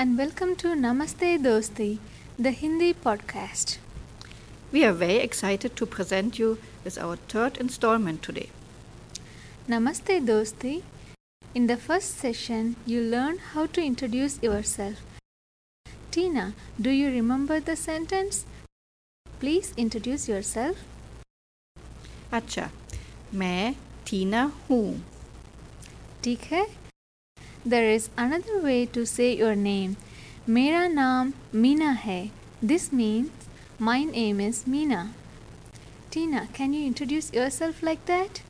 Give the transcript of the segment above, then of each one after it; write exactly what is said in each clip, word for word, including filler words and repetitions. and welcome to Namaste Dosti, the Hindi podcast. We are very excited to present you with our third installment today. Namaste Dosti. In the first session, you learned how to introduce yourself. Tina, do you remember the sentence? Please introduce yourself. Acha, मैं Tina हूँ. ठीक है? There is another way to say your name. मेरा नाम मीना है. This means, my name is Meena. Tina, can you introduce yourself like that?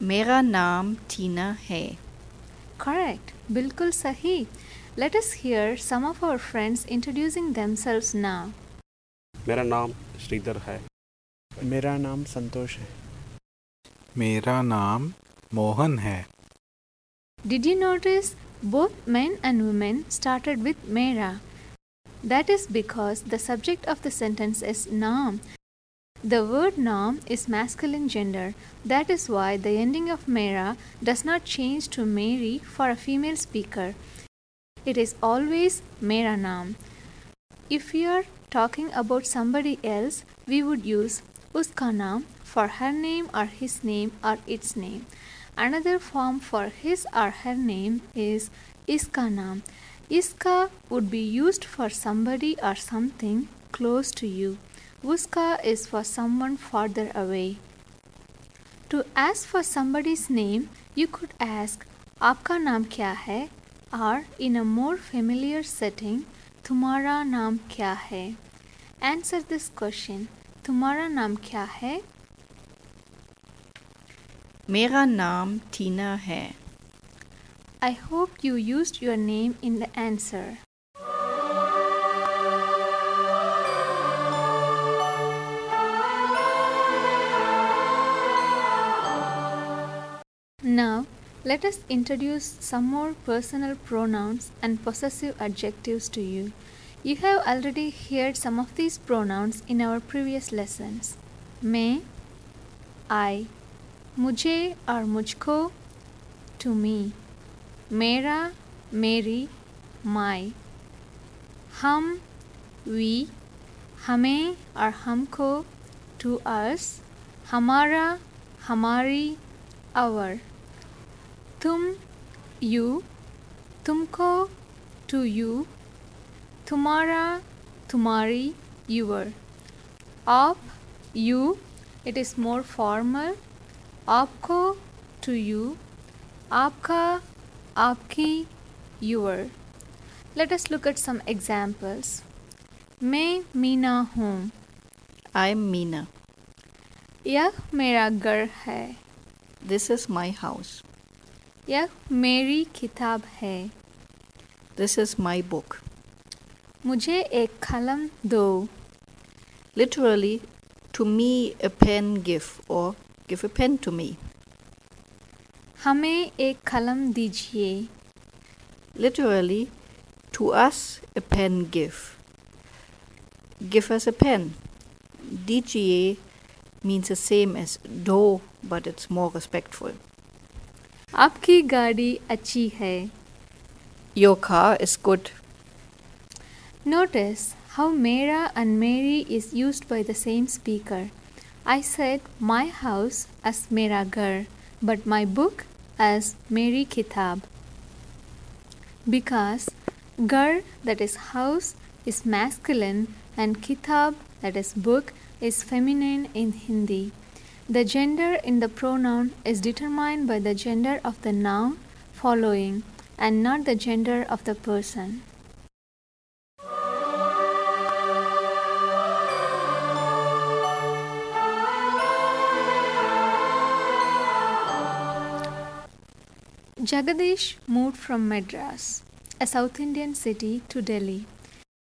मेरा नाम Tina है. Correct. बिल्कुल सही. Let us hear some of our friends introducing themselves now. मेरा नाम श्रीधर है. मेरा नाम संतोष है. मेरा नाम मोहन है. Did you notice both men and women started with मेरा? That is because the subject of the sentence is naam. The word naam is masculine gender. That is why the ending of mera does not change to Mary for a female speaker. It is always mera naam. If we are talking about somebody else, we would use uska naam for her name or his name or its name. Another form for his or her name is iska naam. Iska would be used for somebody or something close to you. Uska is for someone farther away. To ask for somebody's name, you could ask Aapka naam kya hai? Or in a more familiar setting, Tumhara naam kya hai? Answer this question. Tumhara naam kya hai? Mera naam Tina hai. I hope you used your name in the answer. Now, let us introduce some more personal pronouns and possessive adjectives to you. You have already heard some of these pronouns in our previous lessons. Me, I, mujhe or mujhko, to me. मेरा, मेरी, my. हम, we, हमें और हमको, to us. हमारा, हमारी, our. तुम, you, तुमको, to you. तुम्हारा, तुम्हारी, your. आप, you, it is more formal. आपको, to you. आपका, आपकी, your. Let us look at some examples. मैं मीना हूँ. I'm Meena. यह मेरा घर है. This is my house. यह मेरी किताब है. This is my book. मुझे एक कलम दो. Literally, to me a pen give or give a pen to me. हमें एक कलम दीजिए. Literally, to us a pen give. Give us a pen. दीजिए means the same as do, but it's more respectful. आपकी गाड़ी अच्छी है. Your car is good. Notice how मेरा and मेरी is used by the same speaker. I said my house as मेरा घर, but my book as मेरी किताब. Because घर, that is house, is masculine and kitab, that is book, is feminine in Hindi. The gender in the pronoun is determined by the gender of the noun following and not the gender of the person. Jagadish moved from Madras, a South Indian city, to Delhi.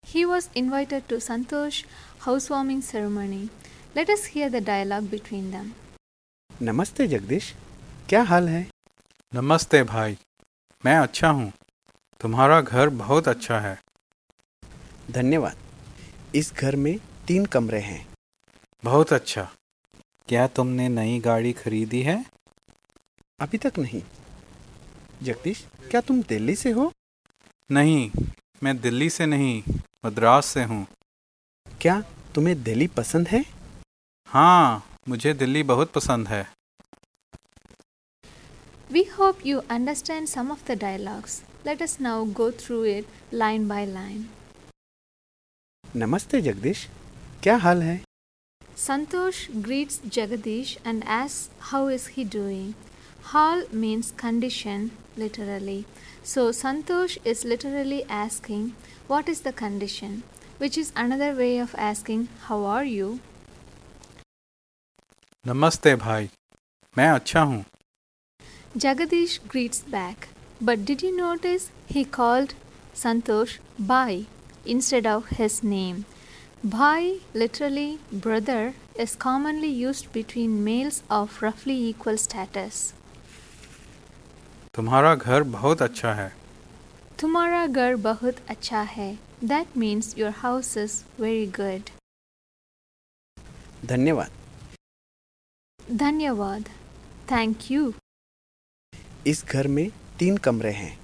He was invited to Santosh housewarming ceremony. Let us hear the dialogue between them. Namaste Jagadish, क्या हाल है? नमस्ते भाई, मैं अच्छा हूँ. तुम्हारा घर बहुत अच्छा है. धन्यवाद. इस घर में तीन कमरे हैं. बहुत अच्छा. क्या तुमने नई गाड़ी खरीदी है? अभी तक नहीं. जगदीश, क्या तुम दिल्ली से हो? नहीं, मैं दिल्ली से नहीं, मद्रास से हूँ। क्या तुम्हें दिल्ली पसंद है? हाँ, मुझे दिल्ली बहुत पसंद है। We hope you understand some of the dialogues. Let us now go through it line by line. Namaste Jagadish, क्या हाल है? Santosh greets Jagadish and asks how is he doing. Hal means condition, literally. So Santosh is literally asking, what is the condition? Which is another way of asking, how are you? Namaste bhai, main acha hoon. Jagadish greets back. But did you notice he called Santosh bhai instead of his name? Bhai, literally brother, is commonly used between males of roughly equal status. तुम्हारा घर बहुत अच्छा है. तुम्हारा घर बहुत अच्छा है. That means your house is very good. धन्यवाद. धन्यवाद. Thank you. इस घर में तीन कमरे हैं.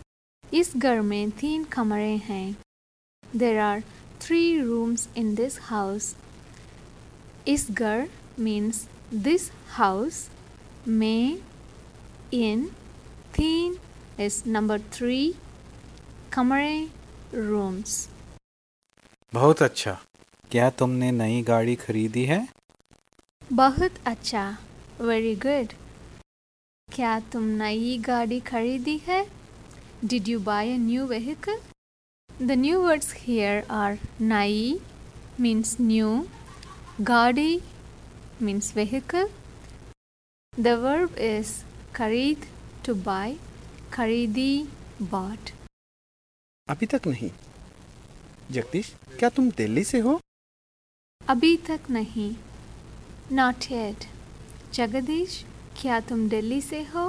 इस घर में तीन कमरे हैं. There are three rooms in this house. इस घर means this house. में, in, तीन is number three. कमरे, rooms. बहुत अच्छा. क्या तुमने नई गाड़ी खरीदी है? बहुत अच्छा. Very good. क्या तुम नई गाड़ी खरीदी है? Did you buy a new vehicle? The new words here are nai means new, gadi means vehicle. The verb is kharid, to buy, खरीदी, bought. अभी तक नहीं. जगदीश, क्या तुम दिल्ली से हो? अभी तक नहीं. Not yet. जगदीश, क्या तुम दिल्ली से हो?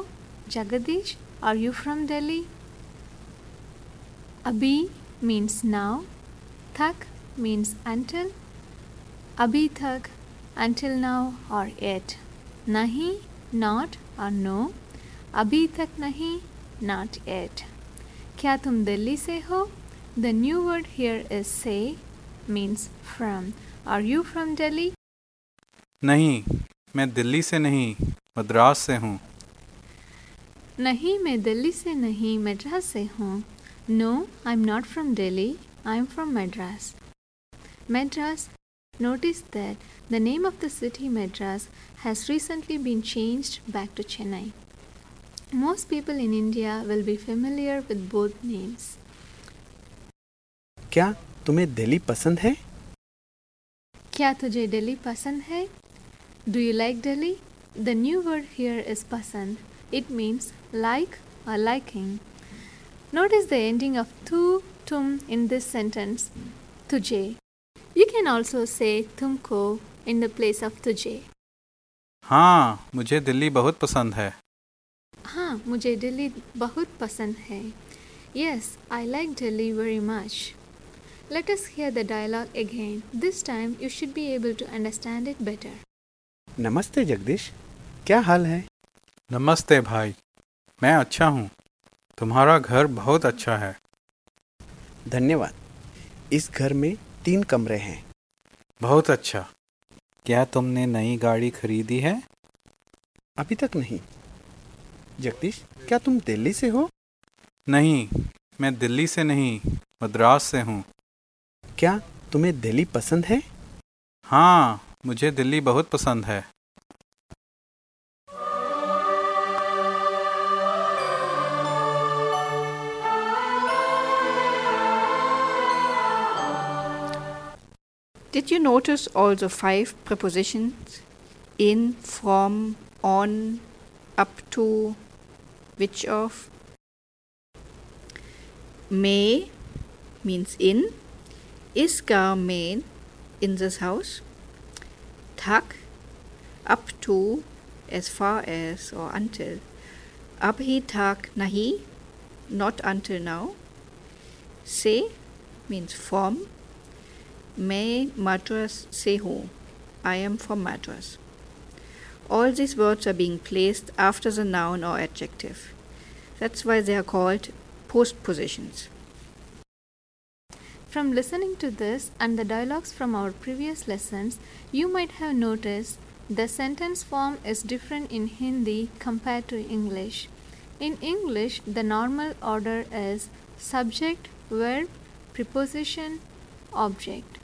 Jagdish, are you from Delhi? अभी means now. Tak means until. अभी तक, until now or yet. नहीं, not or no. अभी तक नहीं, not yet. क्या तुम दिल्ली से हो? The new word here is say means from. Are you from Delhi? नहीं, मैं दिल्ली से नहीं, मद्रास से हूँ. नहीं, मैं दिल्ली से नहीं, मद्रास से हूँ. No, I'm not from Delhi. I'm from Madras. Madras. Notice that the name of the city Madras has recently been changed back to Chennai. Most people in India will be familiar with both names. क्या तुम्हें दिल्ली पसंद है? क्या तुझे दिल्ली पसंद है? Do you like Delhi? The new word here is pasand. It means like or liking. Notice the ending of tu, tum in this sentence, tujhe. You can also say tumko in the place of tujhe. हाँ, मुझे दिल्ली बहुत पसंद है. हाँ, मुझे दिल्ली बहुत पसंद है. Yes, I like Delhi very much. Let us hear the dialogue again. This time you should be able to understand it better. नमस्ते जगदीश, क्या हाल है? नमस्ते भाई, मैं अच्छा हूँ. तुम्हारा घर बहुत अच्छा है. धन्यवाद. इस घर में तीन कमरे हैं. बहुत अच्छा. क्या तुमने नई गाड़ी खरीदी है? अभी तक नहीं. जगदीश, क्या तुम दिल्ली से हो? नहीं, मैं दिल्ली से नहीं, मद्रास से हूँ. क्या तुम्हें दिल्ली पसंद है? हाँ, मुझे दिल्ली बहुत पसंद है. Did you notice all the five prepositions? In, from, on, up to, which of? Mein means in. Is gar mein, in this house. Tak, up to, as far as or until. Abhi tak nahi, not until now. Se means from. Main Madras se hoon. I am from Madras. All these words are being placed after the noun or adjective. That's why they are called postpositions. From listening to this and the dialogues from our previous lessons, you might have noticed the sentence form is different in Hindi compared to English. In English, the normal order is subject, verb, preposition, object.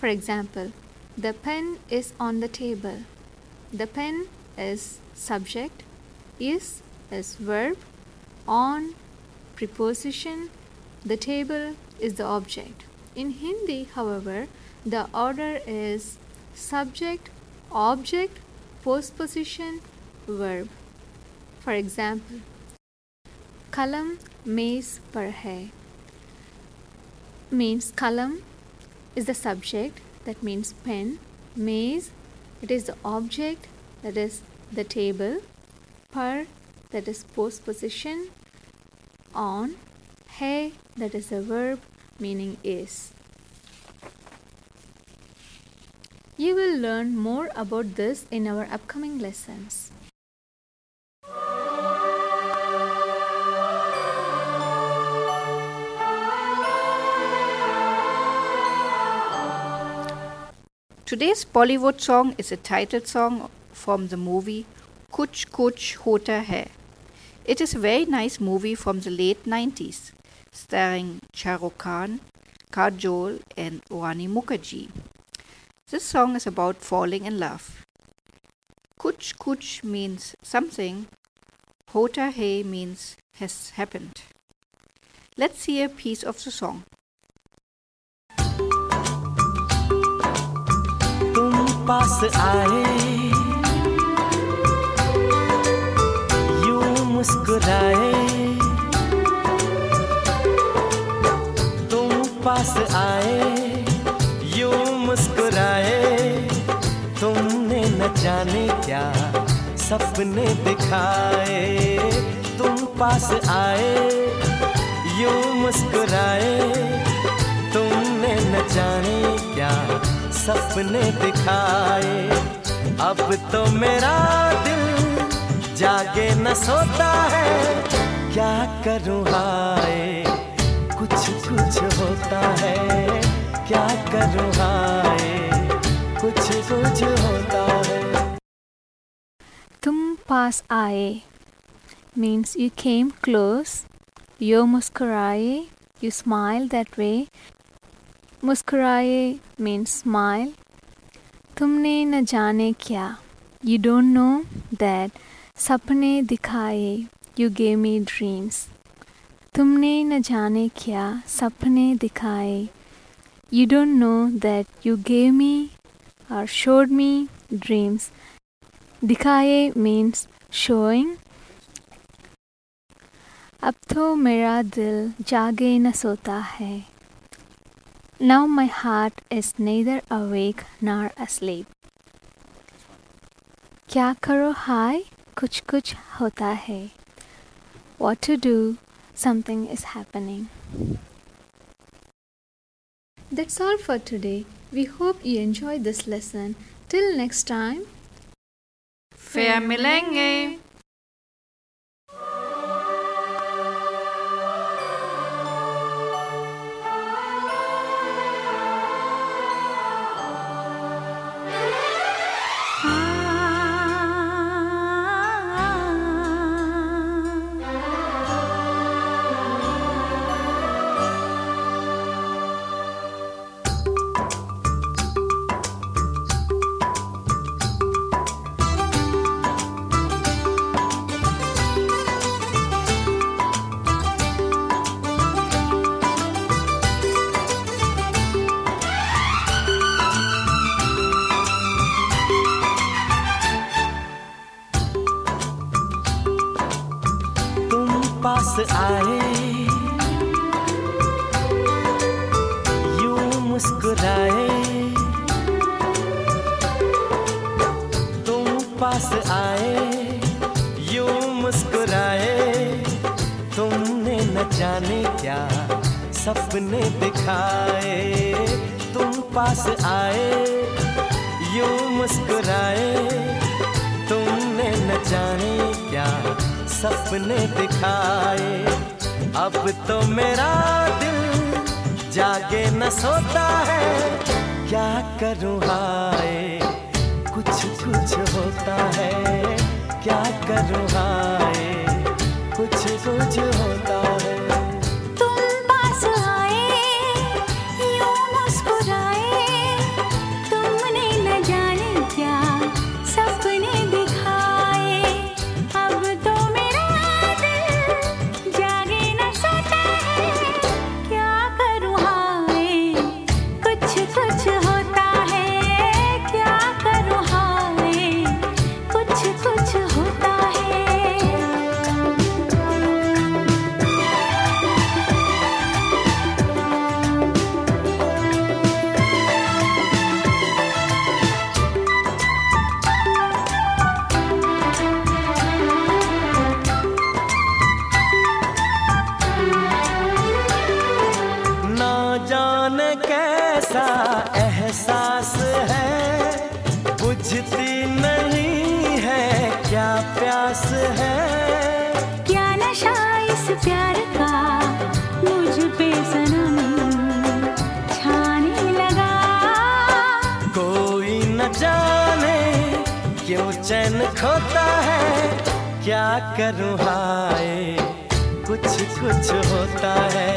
For example, the pen is on the table. The pen is subject, is is verb, on, preposition, the table is the object. In Hindi, however, the order is subject, object, postposition, verb. For example, kalam mez par hai means kalam is the subject, that means pen. Mez, it is the object, that is the table. Par, that is postposition. On, hai, that is a verb meaning is. You will learn more about this in our upcoming lessons. Today's Bollywood song is a title song from the movie Kuch Kuch Hota Hai. It is a very nice movie from the late nineties, starring Shah Rukh Khan, Kajol and Rani Mukherjee. This song is about falling in love. Kuch Kuch means something, Hota Hai means has happened. Let's hear a piece of the song. पास आए यूं मुस्कुराए तुम पास आए यूं मुस्कुराए तुमने न जाने क्या सपने दिखाए तुम पास आए यूं मुस्कुराए तुमने न जाने क्या सपने दिखाए अब तो मेरा दिल जागे न सोता है क्या करूं हाय कुछ कुछ होता है क्या करूं हाय कुछ कुछ होता है तुम पास आए means you came close, you मुस्कुराए, you smile that way. Muskuraye means smile. Tumne na jane kya. You don't know that. Sapne dikhaye. You gave me dreams. Tumne na jane kya. Sapne dikhaye. You don't know that you gave me or showed me dreams. Dikhaye means showing. Ab to mera dil jage na sota hai. Now my heart is neither awake nor asleep. Kya karo hai? Kuch kuch hota hai. What to do? Something is happening. That's all for today. We hope you enjoyed this lesson. Till next time. Fir milenge. आए यूं मुस्कुराए तुम पास आए यूं मुस्कुराए तुमने न जाने क्या सपने दिखाए तुम पास आए यूं मुस्कुराए तुमने न जाने क्या सपने दिखाए अब तो मेरा दिल जागे न सोता है, क्या करूँ हाय, कुछ कुछ होता है, क्या करूँ हाय, कुछ कुछ होता है। तुम पास आए, यूं मुस्कुराए, तुमने न जाने क्या सपने दिखाए, अब तो मेरा दिल जागे न सोता है, क्या करूँ हाय, कुछ कुछ होता है, क्या करूँ हाय, कुछ कुछ होता है। एहसास है, बुझती नहीं है, क्या प्यास है, क्या नशा इस प्यार का, मुझ पे सनम छाने लगा, कोई न जाने क्यों चैन खोता है, क्या करूँ हाय, कुछ कुछ होता है।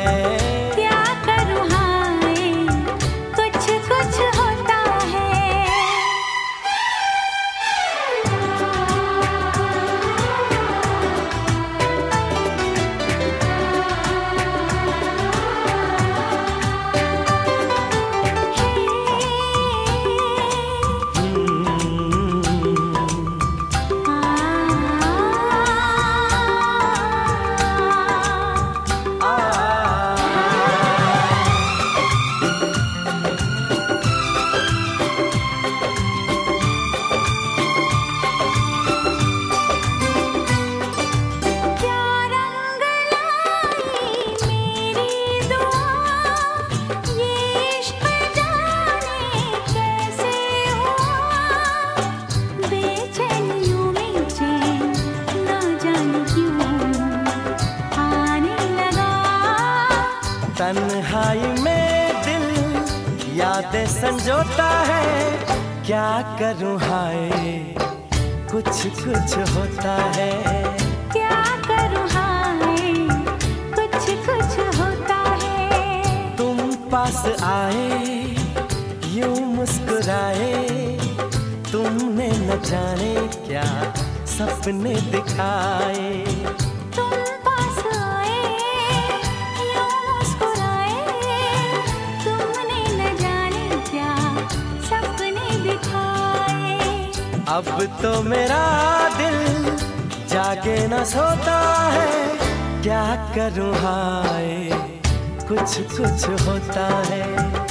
संजोता है, क्या करूँ हाय, कुछ कुछ होता है, क्या करूँ हाय, कुछ कुछ होता है। तुम पास आए, यूं मुस्कुराए, तुमने न जाने क्या सपने दिखाए, अब तो मेरा दिल जागे न सोता है, क्या करूँ हाय, कुछ कुछ होता है।